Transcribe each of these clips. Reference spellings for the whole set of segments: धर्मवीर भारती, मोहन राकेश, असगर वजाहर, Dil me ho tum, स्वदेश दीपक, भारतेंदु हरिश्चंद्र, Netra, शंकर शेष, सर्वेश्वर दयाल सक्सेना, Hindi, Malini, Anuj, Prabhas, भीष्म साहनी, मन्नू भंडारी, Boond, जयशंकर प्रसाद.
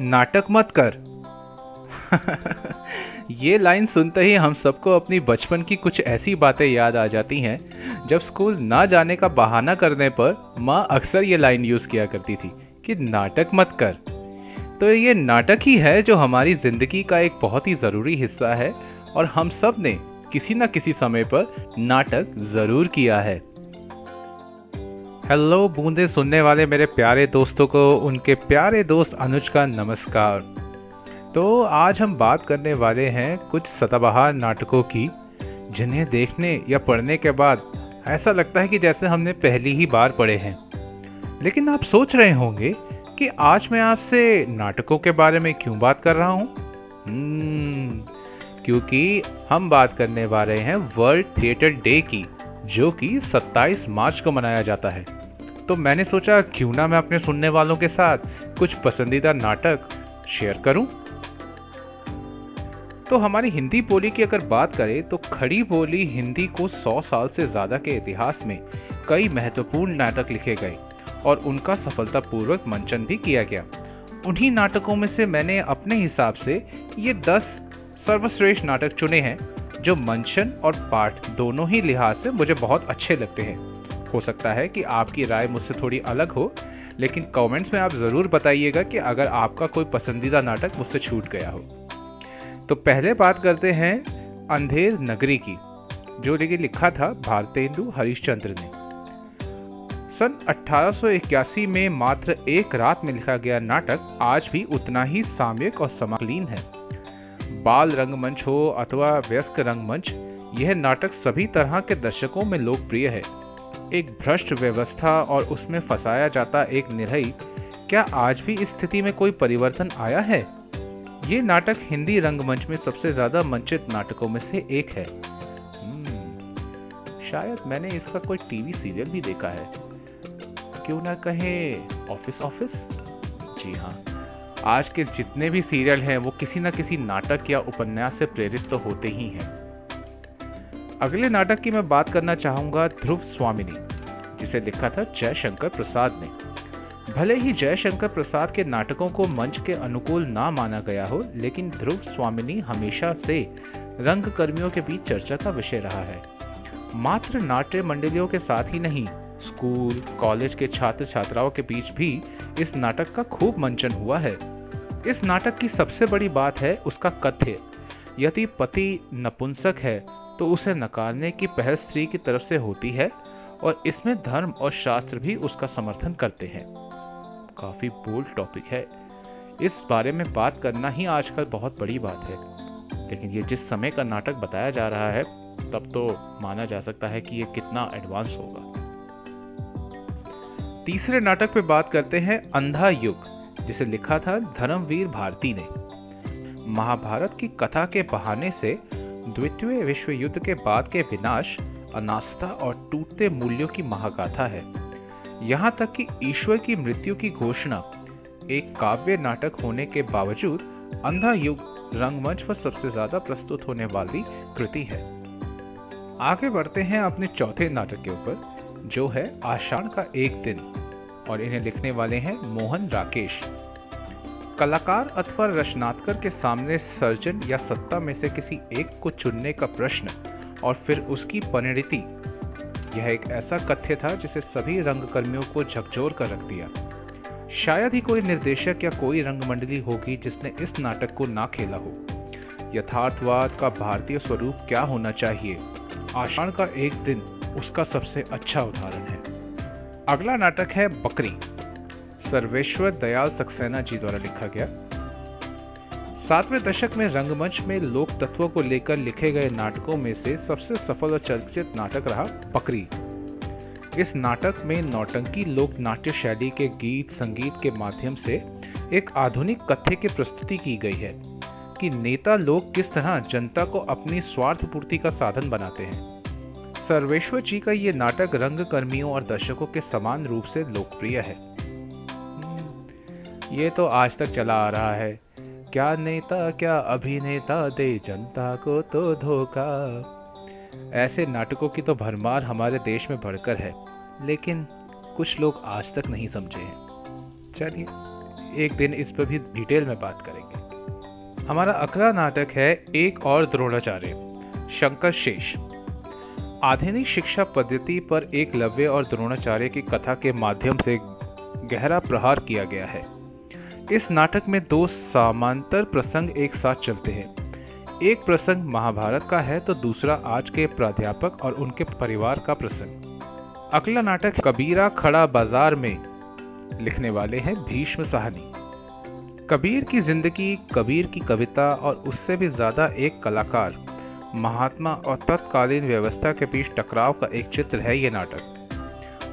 नाटक मत कर। ये लाइन सुनते ही हम सबको अपनी बचपन की कुछ ऐसी बातें याद आ जाती हैं जब स्कूल ना जाने का बहाना करने पर माँ अक्सर ये लाइन यूज किया करती थी कि नाटक मत कर। तो ये नाटक ही है जो हमारी जिंदगी का एक बहुत ही जरूरी हिस्सा है और हम सब ने किसी ना किसी समय पर नाटक जरूर किया है। हेलो बूंदे सुनने वाले मेरे प्यारे दोस्तों को उनके प्यारे दोस्त अनुज का नमस्कार। तो आज हम बात करने वाले हैं कुछ सदाबहार नाटकों की जिन्हें देखने या पढ़ने के बाद ऐसा लगता है कि जैसे हमने पहली ही बार पढ़े हैं। लेकिन आप सोच रहे होंगे कि आज मैं आपसे नाटकों के बारे में क्यों बात कर रहा हूँ? क्योंकि हम बात करने वाले हैं वर्ल्ड थिएटर डे की, जो कि 27 मार्च को मनाया जाता है। तो मैंने सोचा क्यों ना मैं अपने सुनने वालों के साथ कुछ पसंदीदा नाटक शेयर करूं। तो हमारी हिंदी बोली की अगर बात करें तो खड़ी बोली हिंदी को 100 साल से ज़्यादा के इतिहास में कई महत्वपूर्ण नाटक लिखे गए और उनका सफलतापूर्वक मंचन भी किया गया। उन्हीं नाटकों में से मैंने अपने हिसाब से ये 10 सर्वश्रेष्ठ नाटक चुने हैं जो मंचन और पाठ दोनों ही लिहाज से मुझे बहुत अच्छे लगते हैं। हो सकता है कि आपकी राय मुझसे थोड़ी अलग हो, लेकिन कमेंट्स में आप ज़रूर बताइएगा कि अगर आपका कोई पसंदीदा नाटक मुझसे छूट गया हो। तो पहले बात करते हैं अंधेर नगरी की, जो लिखा था भारतेंदु हरिश्चंद्र ने। सन 1881 में मात्र एक रात में लिखा गया नाटक आज भी उतना ही सामयिक और समाकालीन है। बाल रंगमंच हो अथवा वयस्क रंगमंच, यह नाटक सभी तरह के दर्शकों में लोकप्रिय है। एक भ्रष्ट व्यवस्था और उसमें फंसाया जाता एक निरही, क्या आज भी इस स्थिति में कोई परिवर्तन आया है? ये नाटक हिंदी रंगमंच में सबसे ज्यादा मंचित नाटकों में से एक है। शायद मैंने इसका कोई टीवी सीरियल भी देखा है, क्यों ना कहें ऑफिस। जी हाँ, आज के जितने भी सीरियल हैं वो किसी ना किसी नाटक या उपन्यास से प्रेरित तो होते ही हैं। अगले नाटक की मैं बात करना चाहूंगा ध्रुव स्वामिनी, जिसे लिखा था जयशंकर प्रसाद ने। भले ही जयशंकर प्रसाद के नाटकों को मंच के अनुकूल ना माना गया हो, लेकिन ध्रुव स्वामिनी हमेशा से रंगकर्मियों के बीच चर्चा का विषय रहा है। मात्र नाट्य मंडलियों के साथ ही नहीं, स्कूल कॉलेज के छात्र छात्राओं के बीच भी इस नाटक का खूब मंचन हुआ है। इस नाटक की सबसे बड़ी बात है उसका कथ्य। यदि पति नपुंसक है तो उसे नकारने की पहल स्त्री की तरफ से होती है और इसमें धर्म और शास्त्र भी उसका समर्थन करते हैं। काफी बोल्ड टॉपिक है, इस बारे में बात करना ही आजकल बहुत बड़ी बात है। लेकिन ये जिस समय का नाटक बताया जा रहा है तब तो माना जा सकता है कि ये कितना एडवांस होगा। तीसरे नाटक पे बात करते हैं अंधा युग, जिसे लिखा था धर्मवीर भारती ने। महाभारत की कथा के बहाने से द्वितीय विश्व युद्ध के बाद के विनाश, अनास्था और टूटते मूल्यों की महागाथा है। यहाँ तक कि ईश्वर की मृत्यु की घोषणा एक काव्य नाटक होने के बावजूद अंधा युग रंगमंच पर सबसे ज्यादा प्रस्तुत होने वाली कृति है। आगे बढ़ते हैं अपने चौथे नाटक के ऊपर, जो है आषाढ़ का एक दिन, और इन्हें लिखने वाले हैं मोहन राकेश। कलाकार अथवा रचनात्मक के सामने सर्जन या सत्ता में से किसी एक को चुनने का प्रश्न और फिर उसकी परिणति, यह एक ऐसा कथ्य था जिसे सभी रंगकर्मियों को झकझोर कर रख दिया। शायद ही कोई निर्देशक या कोई रंगमंडली होगी जिसने इस नाटक को ना खेला हो। यथार्थवाद का भारतीय स्वरूप क्या होना चाहिए, आषाढ़ का एक दिन उसका सबसे अच्छा उदाहरण है। अगला नाटक है बकरी, सर्वेश्वर दयाल सक्सेना जी द्वारा लिखा गया। 7वें दशक में रंगमंच में लोक तत्वों को लेकर लिखे गए नाटकों में से सबसे सफल और चर्चित नाटक रहा बकरी। इस नाटक में नौटंकी लोक नाट्य शैली के गीत संगीत के माध्यम से एक आधुनिक कथ्य की प्रस्तुति की गई है कि नेता लोग किस तरह जनता को अपनी स्वार्थ पूर्ति का साधन बनाते हैं। सर्वेश्वर जी का ये नाटक रंगकर्मियों और दर्शकों के समान रूप से लोकप्रिय है। ये तो आज तक चला आ रहा है, क्या नेता क्या अभिनेता दे जनता को तो धोखा। ऐसे नाटकों की तो भरमार हमारे देश में बढ़कर है, लेकिन कुछ लोग आज तक नहीं समझे हैं। चलिए एक दिन इस पर भी डिटेल में बात करेंगे। हमारा अगला नाटक है एक और द्रोणाचार्य, शंकर शेष। आधुनिक शिक्षा पद्धति पर एकलव्य और द्रोणाचार्य की कथा के माध्यम से गहरा प्रहार किया गया है। इस नाटक में दो समांतर प्रसंग एक साथ चलते हैं। एक प्रसंग महाभारत का है तो दूसरा आज के प्राध्यापक और उनके परिवार का प्रसंग। अगला नाटक कबीरा खड़ा बाजार में लिखने वाले हैं भीष्म साहनी। कबीर की जिंदगी, कबीर की कविता और उससे भी ज्यादा एक कलाकार, महात्मा और तत्कालीन व्यवस्था के बीच टकराव का एक चित्र है ये नाटक।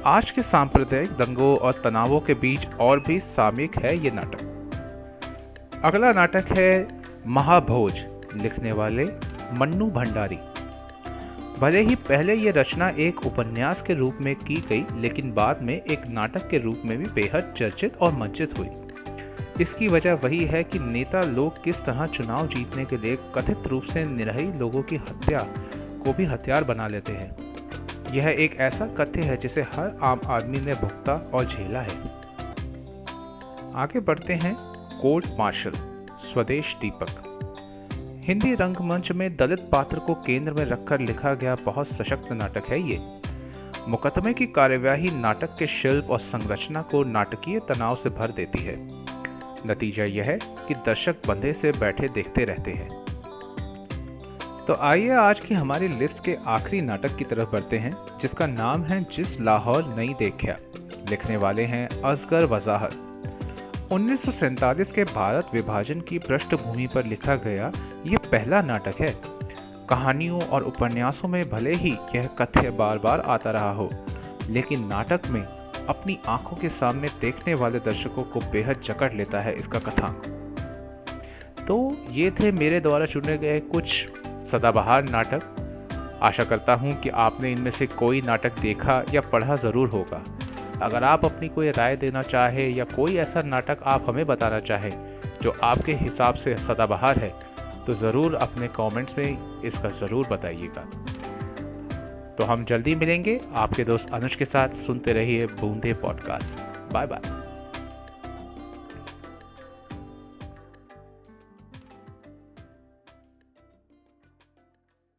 आज के सांप्रदायिक दंगों और तनावों के बीच और भी सामयिक है ये नाटक। अगला नाटक है महाभोज, लिखने वाले मन्नू भंडारी। भले ही पहले ये रचना एक उपन्यास के रूप में की गई, लेकिन बाद में एक नाटक के रूप में भी बेहद चर्चित और मंचित हुई। इसकी वजह वही है कि नेता लोग किस तरह चुनाव जीतने के लिए कथित रूप से निरही लोगों की हत्या को भी हथियार बना लेते हैं। यह एक ऐसा कथ्य है जिसे हर आम आदमी ने भुगता और झेला है। आगे बढ़ते हैं कोर्ट मार्शल, स्वदेश दीपक। हिंदी रंगमंच में दलित पात्र को केंद्र में रखकर लिखा गया बहुत सशक्त नाटक है ये। मुकदमे की कार्यवाही नाटक के शिल्प और संरचना को नाटकीय तनाव से भर देती है। नतीजा यह है कि दर्शक बंधे से बैठे देखते रहते हैं। तो आइए आज की हमारी लिस्ट के आखिरी नाटक की तरफ बढ़ते हैं, जिसका नाम है जिस लाहौर नहीं देखा, लिखने वाले हैं असगर वजाहर। 1947 के भारत विभाजन की पृष्ठभूमि पर लिखा गया ये पहला नाटक है। कहानियों और उपन्यासों में भले ही यह कथ्य बार बार आता रहा हो, लेकिन नाटक में अपनी आंखों के सामने देखने वाले दर्शकों को बेहद जकड़ लेता है इसका कथांक। तो ये थे मेरे द्वारा चुने गए कुछ सदाबहार नाटक। आशा करता हूँ कि आपने इनमें से कोई नाटक देखा या पढ़ा ज़रूर होगा। अगर आप अपनी कोई राय देना चाहे या कोई ऐसा नाटक आप हमें बताना चाहे जो आपके हिसाब से सदाबहार है, तो ज़रूर अपने कमेंट्स में इसका ज़रूर बताइएगा। तो हम जल्दी मिलेंगे आपके दोस्त अनुज के साथ। सुनते रहिए बूंदे पॉडकास्ट। Bye bye.